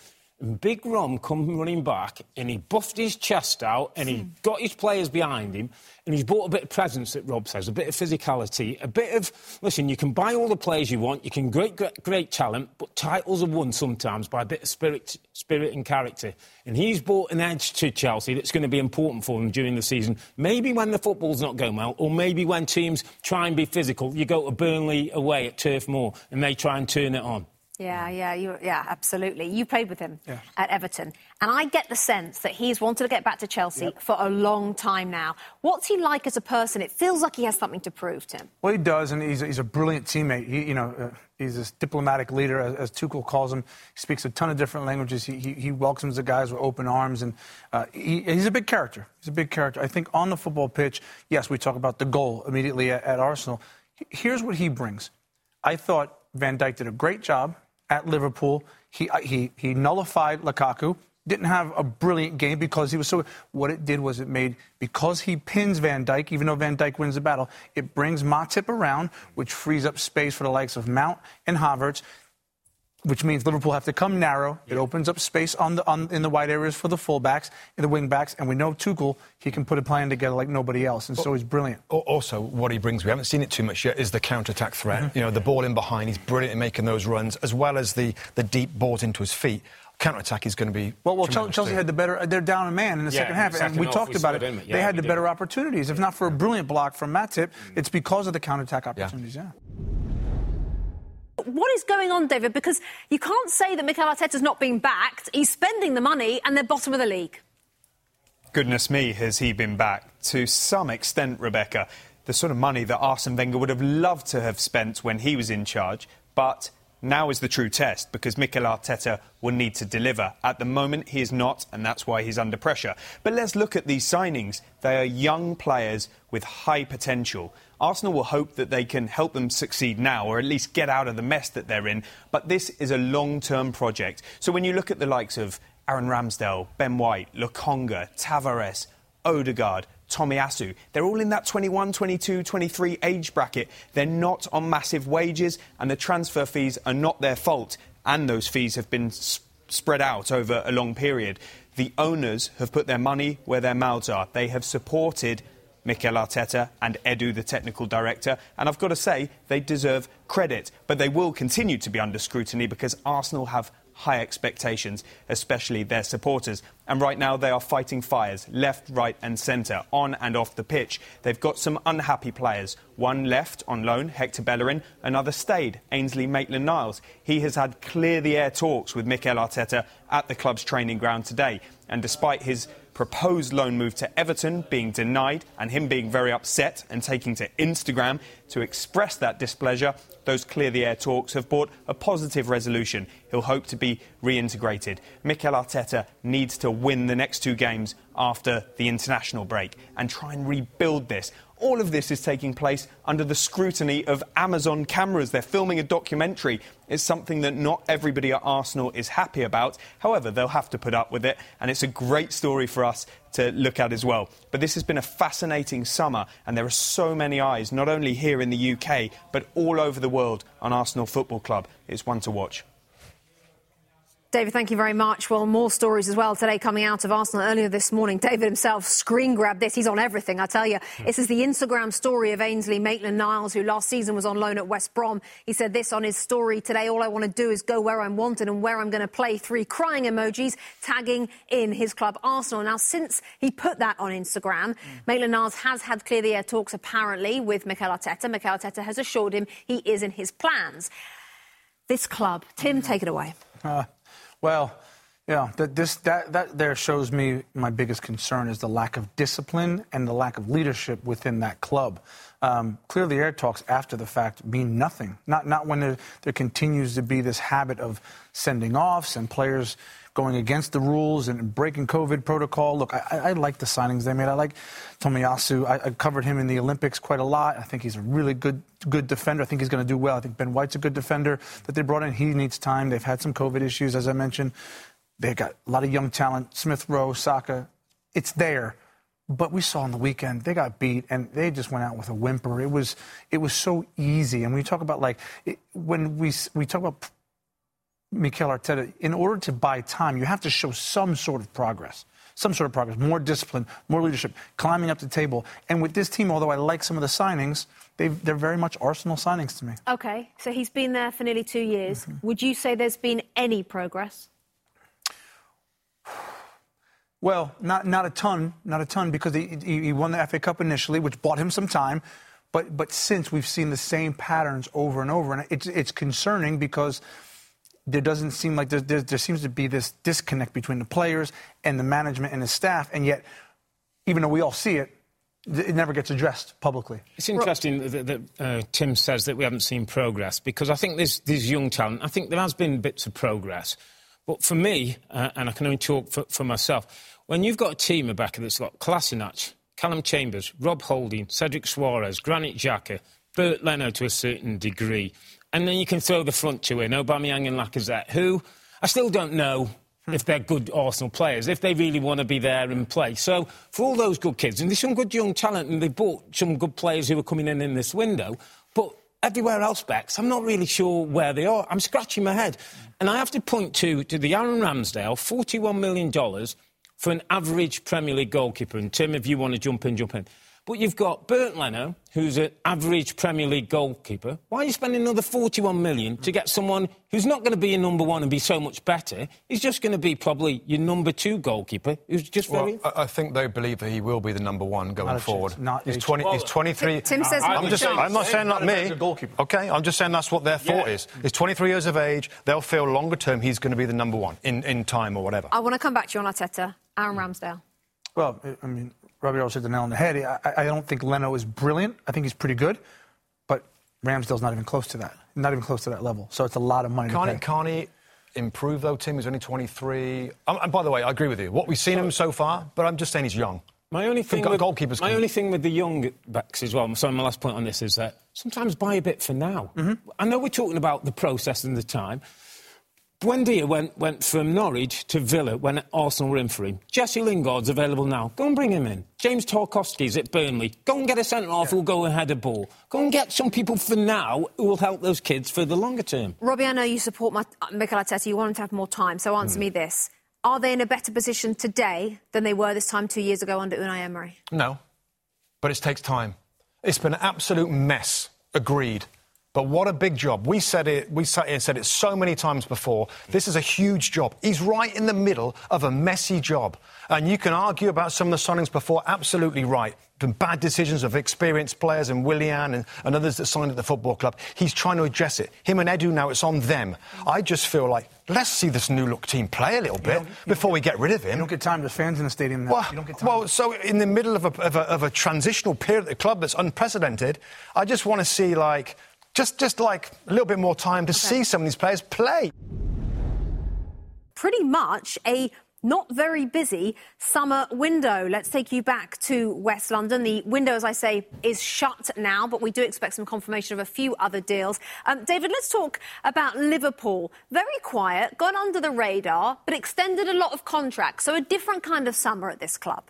Big Rom come running back and he buffed his chest out and he got his players behind him and he's brought a bit of presence, that Rob says, a bit of physicality, a bit of... Listen, you can buy all the players you want, you can great, great, great talent, but titles are won sometimes by a bit of spirit spirit and character. And he's brought an edge to Chelsea that's going to be important for them during the season. Maybe when the football's not going well, or maybe when teams try and be physical. You go to Burnley away at Turf Moor and they try and turn it on. Yeah, yeah, you, yeah, absolutely. You played with him yeah. at Everton. And I get the sense that he's wanted to get back to Chelsea yep. for a long time now. What's he like as a person? It feels like he has something to prove, Tim. Well, he does, and he's, he's a brilliant teammate. He, you know, uh, he's a diplomatic leader, as, as Tuchel calls him. He speaks a ton of different languages. He, he, he welcomes the guys with open arms, and uh, he, he's a big character. He's a big character. I think on the football pitch, yes, we talk about the goal immediately at, at Arsenal. Here's what he brings. I thought Van Dijk did a great job at Liverpool. He he he nullified Lukaku. Didn't have a brilliant game because he was so... What it did was it made... Because he pins Van Dijk, even though Van Dijk wins the battle, it brings Matip around, which frees up space for the likes of Mount and Havertz, which means Liverpool have to come narrow. Yeah. It opens up space on the on in the wide areas for the fullbacks and the wingbacks. And we know Tuchel, he can put a plan together like nobody else. And but, so he's brilliant. Also, what he brings, we haven't seen it too much yet, is the counter-attack threat. Mm-hmm. You know, the ball in behind, he's brilliant in making those runs, as well as the, the deep balls into his feet. Counter-attack is going to be... Well, well, Chelsea had the better... They're down a man in the yeah, second half, and we talked about it. it. Yeah, they had the did. better opportunities. If not for a brilliant block from Matip, mm. it's because of the counter-attack opportunities, yeah. yeah. What is going on, David? Because you can't say that Mikel Arteta's not being backed. He's spending the money, and they're bottom of the league. Goodness me, has he been backed? To some extent, Rebecca, the sort of money that Arsene Wenger would have loved to have spent when he was in charge, but... Now is the true test, because Mikel Arteta will need to deliver. At the moment, he is not, and that's why he's under pressure. But let's look at these signings. They are young players with high potential. Arsenal will hope that they can help them succeed now, or at least get out of the mess that they're in. But this is a long-term project. So when you look at the likes of Aaron Ramsdale, Ben White, Lokonga, Tavares, Odegaard, Tomiyasu. They're all in that twenty-one, twenty-two, twenty-three age bracket. They're not on massive wages, and the transfer fees are not their fault. And those fees have been sp- spread out over a long period. The owners have put their money where their mouths are. They have supported Mikel Arteta and Edu, the technical director. And I've got to say, they deserve credit. But they will continue to be under scrutiny because Arsenal have high expectations, especially their supporters. And right now they are fighting fires, left, right and centre, on and off the pitch. They've got some unhappy players. One left on loan, Hector Bellerin. Another stayed, Ainsley Maitland-Niles. He has had clear-the-air talks with Mikel Arteta at the club's training ground today. And despite his proposed loan move to Everton being denied and him being very upset and taking to Instagram to express that displeasure, those clear the air talks have brought a positive resolution. He'll hope to be reintegrated. Mikel Arteta needs to win the next two games after the international break and try and rebuild this. All of this is taking place under the scrutiny of Amazon cameras. They're filming a documentary. It's something that not everybody at Arsenal is happy about. However, they'll have to put up with it, and it's a great story for us to look at as well. But this has been a fascinating summer, and there are so many eyes, not only here in the U K, but all over the world on Arsenal Football Club. It's one to watch. David, thank you very much. Well, more stories as well today coming out of Arsenal. Earlier this morning, David himself screen-grabbed this. He's on everything, I tell you. Mm. This is the Instagram story of Ainsley Maitland-Niles, who last season was on loan at West Brom. He said this on his story today: all I want to do is go where I'm wanted and where I'm going to play. Three crying emojis, tagging in his club, Arsenal. Now, since he put that on Instagram, mm. Maitland-Niles has had clear-the-air talks, apparently, with Mikel Arteta. Mikel Arteta has assured him he is in his plans. This club. Tim, take it away. Uh. Well, yeah, that, this, that, that there shows me my biggest concern is the lack of discipline and the lack of leadership within that club. Um, clear the air talks after the fact mean nothing. Not not when there, there continues to be this habit of sending offs and players going against the rules and breaking COVID protocol. Look, I, I like the signings they made. I like Tomiyasu. I, I covered him in the Olympics quite a lot. I think he's a really good good defender. I think he's going to do well. I think Ben White's a good defender that they brought in. He needs time. They've had some COVID issues, as I mentioned. They've got a lot of young talent. Smith Rowe, Saka. It's there. But we saw on the weekend, they got beat, and they just went out with a whimper. It was it was so easy. And we talk about, like, it, when we we talk about Mikel Arteta, in order to buy time, you have to show some sort of progress, some sort of progress, more discipline, more leadership, climbing up the table. And with this team, although I like some of the signings, they've, they're very much Arsenal signings to me. OK, so he's been there for nearly two years. Mm-hmm. Would you say there's been any progress? Well, not not a ton, not a ton, because he, he won the F A Cup initially, which bought him some time. But but since, we've seen the same patterns over and over. And it's it's concerning because there doesn't seem like there, there, there seems to be this disconnect between the players and the management and the staff. And yet, even though we all see it, it never gets addressed publicly. It's interesting that, that uh, Tim says that we haven't seen progress, because I think there's, there's young talent. I think there has been bits of progress. But for me, uh, and I can only talk for, for myself, when you've got a team, Rebecca, that's got Kolasinac, Callum Chambers, Rob Holding, Cedric Suarez, Granit Xhaka, Bert Leno to a certain degree, and then you can throw the front two in, Aubameyang and Lacazette, who I still don't know hmm. if they're good Arsenal players, if they really want to be there and play. So for all those good kids, and there's some good young talent, and they've bought some good players who are coming in in this window, but everywhere else, Bex, I'm not really sure where they are. I'm scratching my head. And I have to point to, to the Aaron Ramsdale, forty-one million dollars for an average Premier League goalkeeper. And Tim, if you want to jump in, jump in. But you've got Bert Leno, who's an average Premier League goalkeeper. Why are you spending another forty-one million dollars to get someone who's not going to be your number one and be so much better? He's just going to be probably your number two goalkeeper. Who's just very... Well, I think they believe that he will be the number one going forward. Not he's, twenty, well, he's twenty-three... Tim says... I'm, just, I'm not saying like me. OK, I'm just saying that's what their thought yeah. is. He's twenty-three years of age. They'll feel longer term he's going to be the number one in, in time or whatever. I want to come back to you on Arteta. Aaron Ramsdale. Well, I mean... Robbie also hit the nail on the head. I, I don't think Leno is brilliant. I think he's pretty good. But Ramsdale's not even close to that. Not even close to that level. So it's a lot of money can't to pay. He, can't he improve, though, Tim? He's only twenty-three. Um, and by the way, I agree with you. What we've seen so, him so far, but I'm just saying he's young. My only thing, with, goalkeepers my only thing with the young backs as well, sorry, my last point on this is that sometimes buy a bit for now. Mm-hmm. I know we're talking about the process and the time. Buendia went, went from Norwich to Villa when Arsenal were in for him. Jesse Lingard's available now. Go and bring him in. James Tarkowski's at Burnley. Go and get a centre-half yeah. who'll go and head a ball. Go and get some people for now who will help those kids for the longer term. Robbie, I know you support my, Mikel Arteta. You want him to have more time, so answer mm. me this. Are they in a better position today than they were this time two years ago under Unai Emery? No, but it takes time. It's been an absolute mess. Agreed. But what a big job. We said it, we said it so many times before. This is a huge job. He's right in the middle of a messy job. And you can argue about some of the signings before, absolutely right. Some bad decisions of experienced players and Willian and, and others that signed at the football club. He's trying to address it. Him and Edu now, it's on them. I just feel like, let's see this new look team play a little bit before we get rid of him. You don't get time. There's fans in the stadium now. Well, you don't get time. Well, so in the middle of a, of a, of a transitional period at the club that's unprecedented, I just want to see, like... Just just like a little bit more time to okay. see some of these players play. Pretty much a not very busy summer window. Let's take you back to West London. The window, as I say, is shut now, but we do expect some confirmation of a few other deals. Um, David, let's talk about Liverpool. Very quiet, gone under the radar, but extended a lot of contracts. So a different kind of summer at this club.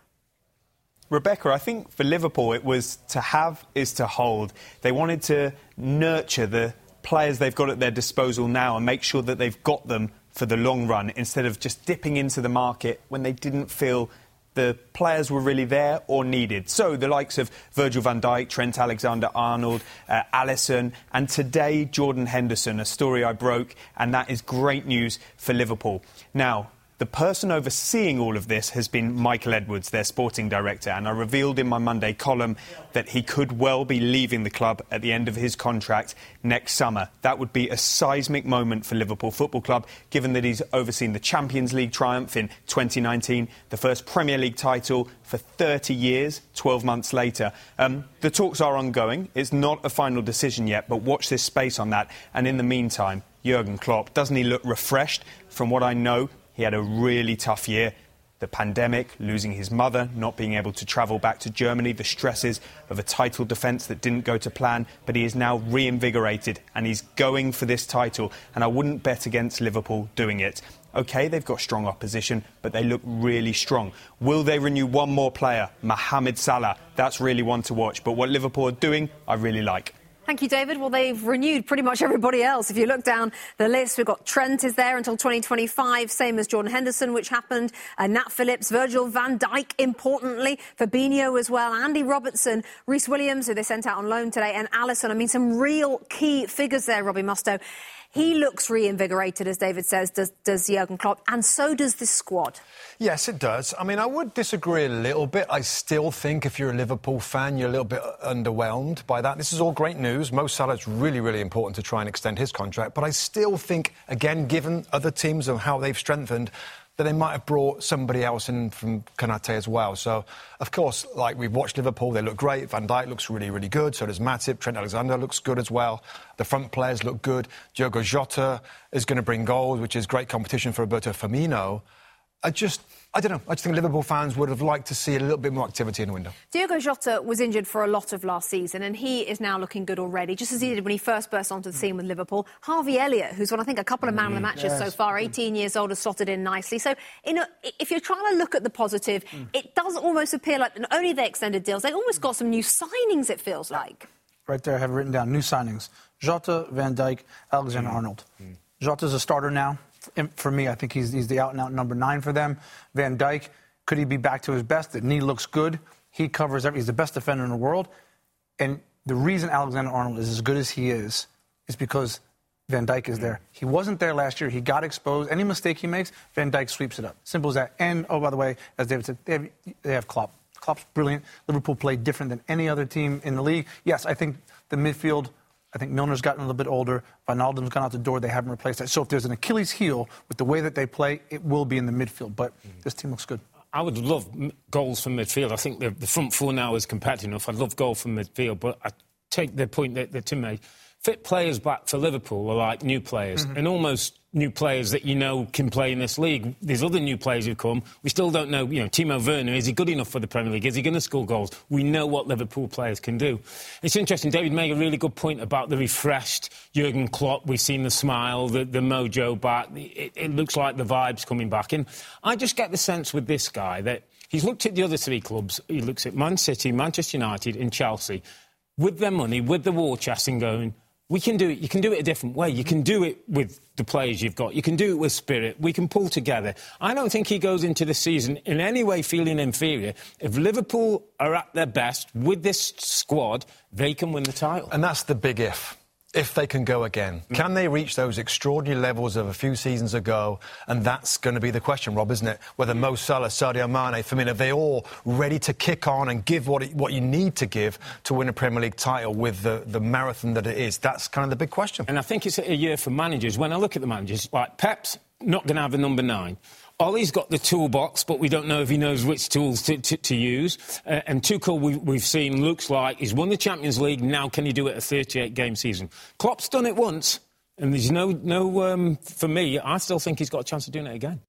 Rebecca, I think for Liverpool it was to have is to hold. They wanted to nurture the players they've got at their disposal now and make sure that they've got them for the long run instead of just dipping into the market when they didn't feel the players were really there or needed. So the likes of Virgil van Dijk, Trent Alexander-Arnold, uh, Alisson, and today Jordan Henderson, a story I broke, and that is great news for Liverpool. Now... the person overseeing all of this has been Michael Edwards, their sporting director, and I revealed in my Monday column that he could well be leaving the club at the end of his contract next summer. That would be a seismic moment for Liverpool Football Club, given that he's overseen the Champions League triumph in twenty nineteen, the first Premier League title for thirty years, twelve months later. Um, the talks are ongoing. It's not a final decision yet, but watch this space on that. And in the meantime, Jurgen Klopp, doesn't he look refreshed? From what I know... he had a really tough year. The pandemic, losing his mother, not being able to travel back to Germany, the stresses of a title defence that didn't go to plan, but he is now reinvigorated and he's going for this title. And I wouldn't bet against Liverpool doing it. OK, they've got strong opposition, but they look really strong. Will they renew one more player, Mohamed Salah? That's really one to watch. But what Liverpool are doing, I really like. Thank you, David. Well, they've renewed pretty much everybody else. If you look down the list, we've got Trent is there until twenty twenty-five, same as Jordan Henderson, which happened. Uh, Nat Phillips, Virgil van Dijk, importantly, Fabinho as well, Andy Robertson, Reece Williams, who they sent out on loan today, and Alisson. I mean, some real key figures there, Robbie Mustoe. He looks reinvigorated, as David says, does, does Jurgen Klopp, and so does this squad. Yes, it does. I mean, I would disagree a little bit. I still think if you're a Liverpool fan, you're a little bit underwhelmed by that. This is all great news. Mo Salah's really, really important to try and extend his contract. But I still think, again, given other teams and how they've strengthened, that they might have brought somebody else in from Konaté as well. So, of course, like, we've watched Liverpool, they look great. Van Dijk looks really, really good. So does Matip. Trent Alexander looks good as well. The front players look good. Diogo Jota is going to bring goals, which is great competition for Roberto Firmino. I just... I don't know. I just think Liverpool fans would have liked to see a little bit more activity in the window. Diogo Jota was injured for a lot of last season and he is now looking good already, just as he did when he first burst onto the scene with Liverpool. Harvey Elliott, who's won, I think, a couple of man of the matches yes. so far, eighteen years old, has slotted in nicely. So, you know, if you're trying to look at the positive, mm. it does almost appear like not only they extended deals, they almost got some new signings, it feels like. Right there, I have it written down. New signings. Jota, Van Dijk, Alexander-Arnold. Mm. Jota's a starter now. For me, I think he's, he's the out-and-out number nine for them. Van Dijk, could he be back to his best? The knee looks good. He covers everything. He's the best defender in the world. And the reason Alexander-Arnold is as good as he is is because Van Dijk is there. He wasn't there last year. He got exposed. Any mistake he makes, Van Dijk sweeps it up. Simple as that. And, oh, by the way, as David said, they have, they have Klopp. Klopp's brilliant. Liverpool played different than any other team in the league. Yes, I think the midfield... I think Milner's gotten a little bit older. Wijnaldum's gone out the door. They haven't replaced that. So if there's an Achilles heel with the way that they play, it will be in the midfield. But this team looks good. I would love m- goals from midfield. I think the, the front four now is compact enough. I'd love goal from midfield. But I take the point that, that Tim made. Fit players back for Liverpool are like new players. Mm-hmm. And almost new players that you know can play in this league. There's other new players who come. We still don't know, you know, Timo Werner, is he good enough for the Premier League? Is he going to score goals? We know what Liverpool players can do. It's interesting, David made a really good point about the refreshed Jurgen Klopp. We've seen the smile, the, the mojo back. It, it looks like the vibe's coming back. And I just get the sense with this guy that he's looked at the other three clubs. He looks at Man City, Manchester United and Chelsea. With their money, with the war chest and going... we can do it. You can do it a different way. You can do it with the players you've got. You can do it with spirit. We can pull together. I don't think he goes into the season in any way feeling inferior. If Liverpool are at their best with this squad, they can win the title. And that's the big if. if they can go again. Mm. Can they reach those extraordinary levels of a few seasons ago? And that's going to be the question, Rob, isn't it? Whether Mo Salah, Sadio Mane, Firmino, are they all ready to kick on and give what it, what you need to give to win a Premier League title with the, the marathon that it is? That's kind of the big question. And I think it's a year for managers. When I look at the managers, like Pep's not going to have a number nine. Ollie's got the toolbox, but we don't know if he knows which tools to, to, to use. Uh, and Tuchel, we, we've seen, looks like he's won the Champions League. Now can he do it a thirty-eight game season? Klopp's done it once, and there's no... no um, for me, I still think he's got a chance of doing it again.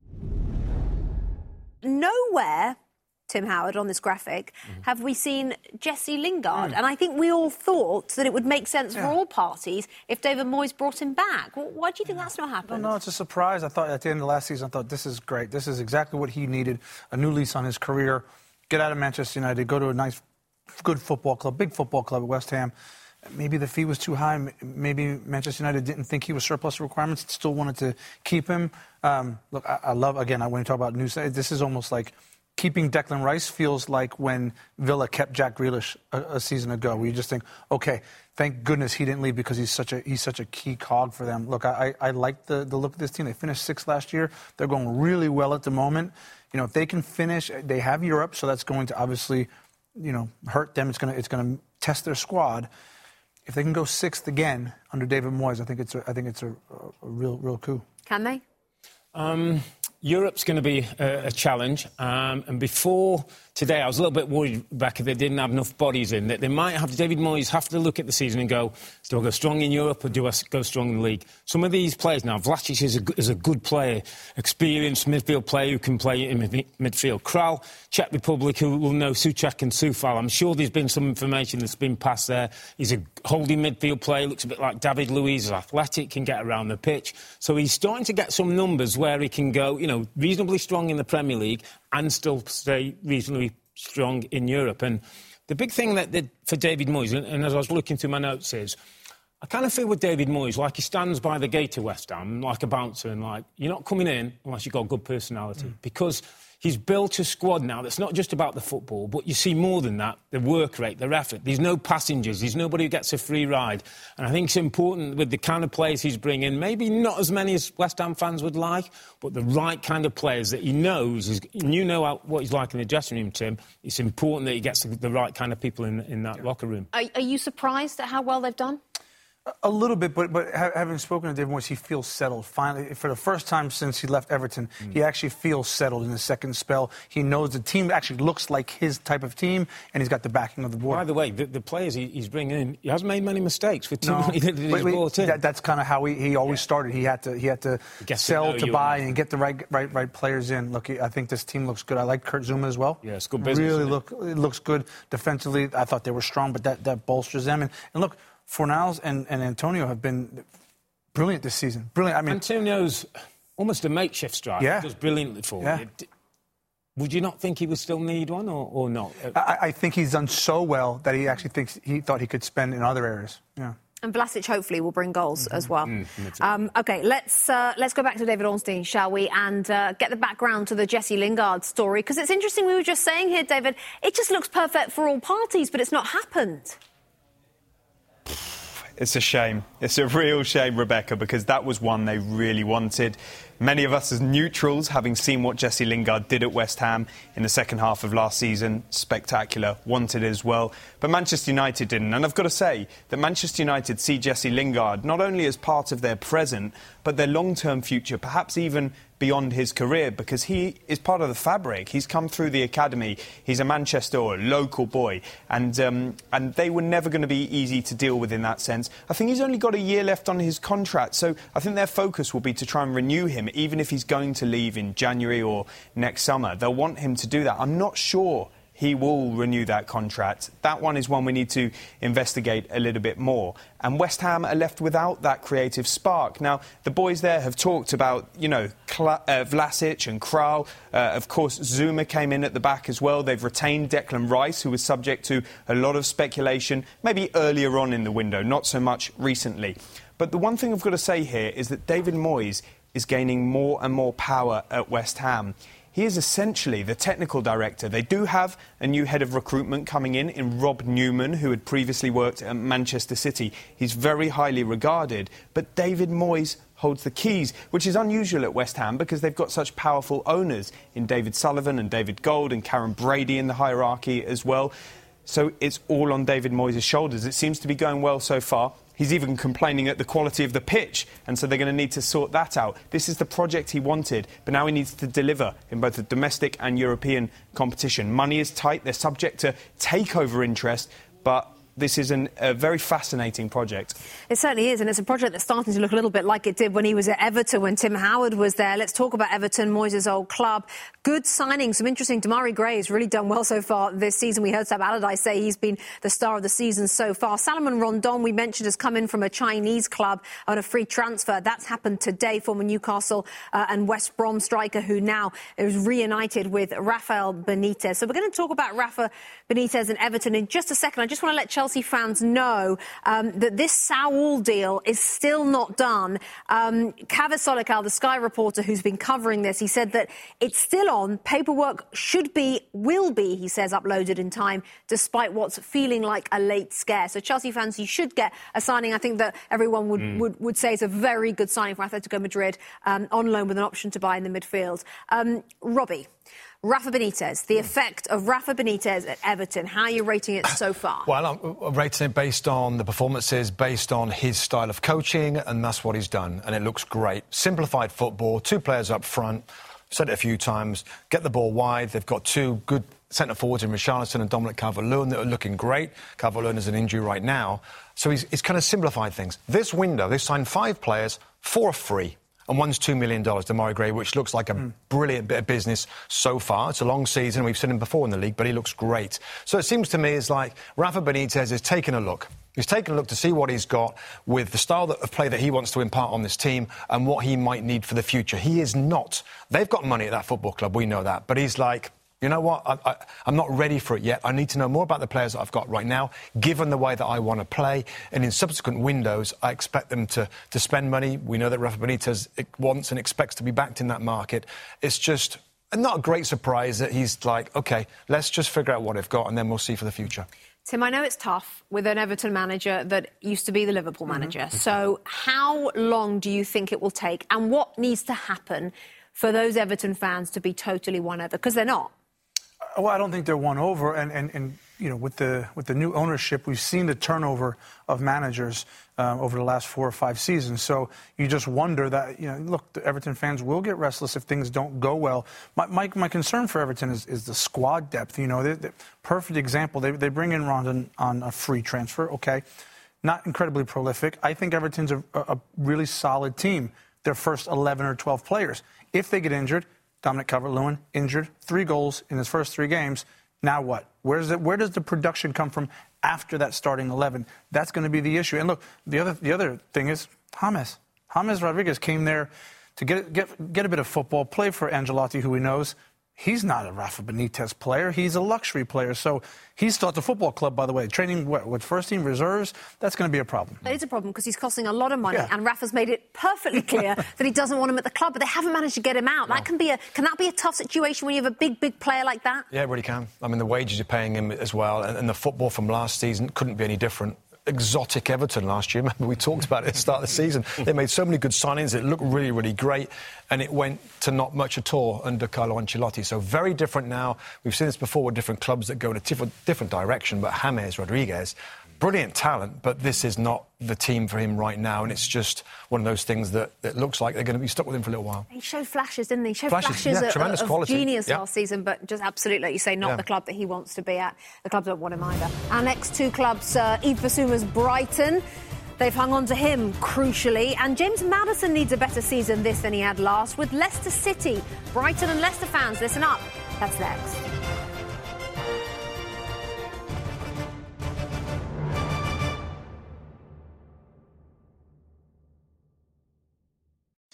Nowhere, Tim Howard, on this graphic, mm-hmm. have we seen Jesse Lingard. Mm. And I think we all thought that it would make sense yeah. for all parties if David Moyes brought him back. Well, why do you think yeah. that's not happened? No, no, it's a surprise. I thought at the end of last season, I thought, this is great. This is exactly what he needed, a new lease on his career, get out of Manchester United, go to a nice, good football club, big football club at West Ham. Maybe the fee was too high. Maybe Manchester United didn't think he was surplus requirements, still wanted to keep him. Um, look, I, I love, again, when you talk about new... This is almost like... Keeping Declan Rice feels like when Villa kept Jack Grealish a, a season ago, where you just think, okay, thank goodness he didn't leave because he's such a he's such a key cog for them. Look, I, I like the, the look of this team. They finished sixth last year. They're going really well at the moment. You know, if they can finish, they have Europe, so that's going to obviously, you know, hurt them. It's gonna it's gonna test their squad. If they can go sixth again under David Moyes, I think it's a, I think it's a, a real real coup. Can they? Um. Europe's going to be a, a challenge, um, and before today I was a little bit worried back if they didn't have enough bodies in, that they might have, David Moyes have to look at the season and go, do I go strong in Europe or do I go strong in the league? Some of these players now, Vlasic is a, is a good player, experienced midfield player who can play in mid- midfield. Kral, Czech Republic, who will know Suchak and Sufal. I'm sure there's been some information that's been passed there. He's a holding midfield player, looks a bit like David Luiz, athletic, can get around the pitch. So he's starting to get some numbers where he can go, you know, Know, reasonably strong in the Premier League and still stay reasonably strong in Europe. And the big thing that, that for David Moyes, and, and as I was looking through my notes, is I kind of feel with David Moyes like he stands by the gate of West Ham, like a bouncer, and like, you're not coming in unless you've got good personality. Mm. Because he's built a squad now that's not just about the football, but you see more than that, the work rate, their effort. There's no passengers, there's nobody who gets a free ride. And I think it's important with the kind of players he's bringing, maybe not as many as West Ham fans would like, but the right kind of players that he knows, is, and you know what he's like in the dressing room, Tim, it's important that he gets the right kind of people in, in that yeah. locker room. Are, are you surprised at how well they've done? A little bit, but but having spoken to David Moyes, he feels settled. Finally, for the first time since he left Everton, mm. he actually feels settled in his second spell. He knows the team actually looks like his type of team, and he's got the backing of the board. By the way, the, the players he, he's bringing in, he hasn't made many mistakes with no. team that he's wait, wait, brought in. That, that's kind of how he, he always yeah. started. He had to he had to sell to, to buy and get the right right right players in. Look, I think this team looks good. I like Kurt Zouma as well. Yeah, it's good business. Really look it looks good defensively. I thought they were strong, but that, that bolsters them. And, and look. Fornals and, and Antonio have been brilliant this season. Brilliant. I mean, Antonio's almost a makeshift striker. Yeah. He does brilliantly for yeah. you. Would you not think he would still need one or, or not? I, I think he's done so well that he actually thinks he thought he could spend in other areas. Yeah. And Vlasic hopefully will bring goals mm-hmm. as well. Mm-hmm. Um, OK, let's uh, let's go back to David Ornstein, shall we, and uh, get the background to the Jesse Lingard story, because it's interesting, we were just saying here, David, it just looks perfect for all parties, but it's not happened. It's a shame. It's a real shame, Rebecca, because that was one they really wanted. Many of us as neutrals, having seen what Jesse Lingard did at West Ham in the second half of last season, spectacular, wanted as well. But Manchester United didn't. And I've got to say that Manchester United see Jesse Lingard not only as part of their present, but their long-term future, perhaps even beyond his career, because he is part of the fabric. He's come through the academy. He's a Manchester or local boy, and um, and they were never going to be easy to deal with in that sense. I think he's only got a year left on his contract, so I think their focus will be to try and renew him, even if he's going to leave in January or next summer. They'll want him to do that. I'm not sure he will renew that contract. That one is one we need to investigate a little bit more. And West Ham are left without that creative spark. Now, the boys there have talked about, you know, Kla- uh, Vlasic and Kral. Uh, of course, Zouma came in at the back as well. They've retained Declan Rice, who was subject to a lot of speculation, maybe earlier on in the window, not so much recently. But the one thing I've got to say here is that David Moyes is gaining more and more power at West Ham. He is essentially the technical director. They do have a new head of recruitment coming in, in Rob Newman, who had previously worked at Manchester City. He's very highly regarded, but David Moyes holds the keys, which is unusual at West Ham because they've got such powerful owners in David Sullivan and David Gold and Karen Brady in the hierarchy as well. So it's all on David Moyes' shoulders. It seems to be going well so far. He's even complaining at the quality of the pitch, and so they're going to need to sort that out. This is the project he wanted, but now he needs to deliver in both the domestic and European competition. Money is tight, they're subject to takeover interest, but this is an, a very fascinating project. It certainly is, and it's a project that's starting to look a little bit like it did when he was at Everton, when Tim Howard was there. Let's talk about Everton, Moyes' old club. Good signing, some interesting. Damari Gray has really done well so far this season. We heard Sam Allardyce say he's been the star of the season so far. Salomon Rondon, we mentioned, has come in from a Chinese club on a free transfer. That's happened today, former Newcastle uh, and West Brom striker, who now is reunited with Rafael Benitez. So we're going to talk about Rafa Benitez and Everton in just a second. I just want to let Chelsea... Chelsea fans know um, that this Saul deal is still not done. Um, Kaveh Solikal, the Sky reporter who's been covering this, he said that it's still on. Paperwork should be, will be, he says, uploaded in time, despite what's feeling like a late scare. So Chelsea fans, you should get a signing. I think that everyone would, mm. would, would say it's a very good signing for Atletico Madrid, um, on loan with an option to buy in the midfield. Um, Robbie. Rafa Benitez, the effect of Rafa Benitez at Everton. How are you rating it so far? Well, I'm rating it based on the performances, based on his style of coaching, and that's what he's done. And it looks great. Simplified football, two players up front. Said it a few times. Get the ball wide. They've got two good centre-forwards in Richarlison and Dominic Calvert-Lewin that are looking great. Calvert-Lewin is an injury right now. So he's, he's kind of simplified things. This window, they've signed five players, four are free. And one's two million dollars, Damari Gray, which looks like a mm. brilliant bit of business so far. It's a long season. We've seen him before in the league, but he looks great. So it seems to me it's like Rafa Benitez has taken a look. He's taken a look to see what he's got with the style of play that he wants to impart on this team and what he might need for the future. He is not... They've got money at that football club, we know that. But he's like, you know what, I, I, I'm not ready for it yet. I need to know more about the players that I've got right now, given the way that I want to play. And in subsequent windows, I expect them to, to spend money. We know that Rafa Benitez wants and expects to be backed in that market. It's just not a great surprise that he's like, OK, let's just figure out what I've got and then we'll see for the future. Tim, I know it's tough with an Everton manager that used to be the Liverpool manager. Mm-hmm. So how long do you think it will take and what needs to happen for those Everton fans to be totally won over? Because they're not. Well, I don't think they're won over, and, and, and you know, with the with the new ownership, we've seen the turnover of managers uh, over the last four or five seasons. So you just wonder that, you know, look, the Everton fans will get restless if things don't go well. My my, my concern for Everton is, is the squad depth. You know, they, they, perfect example. They they bring in Rondon on a free transfer. Okay, not incredibly prolific. I think Everton's a, a really solid team. Their first eleven or twelve players, if they get injured. Dominic Calvert-Lewin injured, three goals in his first three games. Now what? Where's the, where does the production come from after that starting eleven? That's going to be the issue. And look, the other the other thing is James. James Rodriguez came there to get get get a bit of football, play for Ancelotti, who he knows. He's not a Rafa Benitez player. He's a luxury player. So he's still at the football club, by the way, training what, with first-team reserves. That's going to be a problem. It is a problem because he's costing a lot of money, yeah. And Rafa's made it perfectly clear that he doesn't want him at the club, but they haven't managed to get him out. No. That can be a can that be a tough situation when you have a big, big player like that? Yeah, it really can. I mean, the wages you're paying him as well, and, and the football from last season couldn't be any different. Exotic Everton last year. Remember, we talked about it at the start of the season. They made so many good signings. It looked really, really great. And it went to not much at all under Carlo Ancelotti. So very different now. We've seen this before with different clubs that go in a different, different direction. But James Rodriguez, brilliant talent, but this is not the team for him right now. And it's just one of those things that it looks like they're going to be stuck with him for a little while. He showed flashes, didn't he? He showed flashes, flashes yeah, of, tremendous of quality. Genius yeah. last season, but just absolutely, like you say, not yeah. the club that he wants to be at. The club don't want him either. Our next two clubs, uh, Eve Bissouma's Brighton. They've hung on to him, crucially. And James Maddison needs a better season this than he had last with Leicester City. Brighton and Leicester fans, listen up. That's next.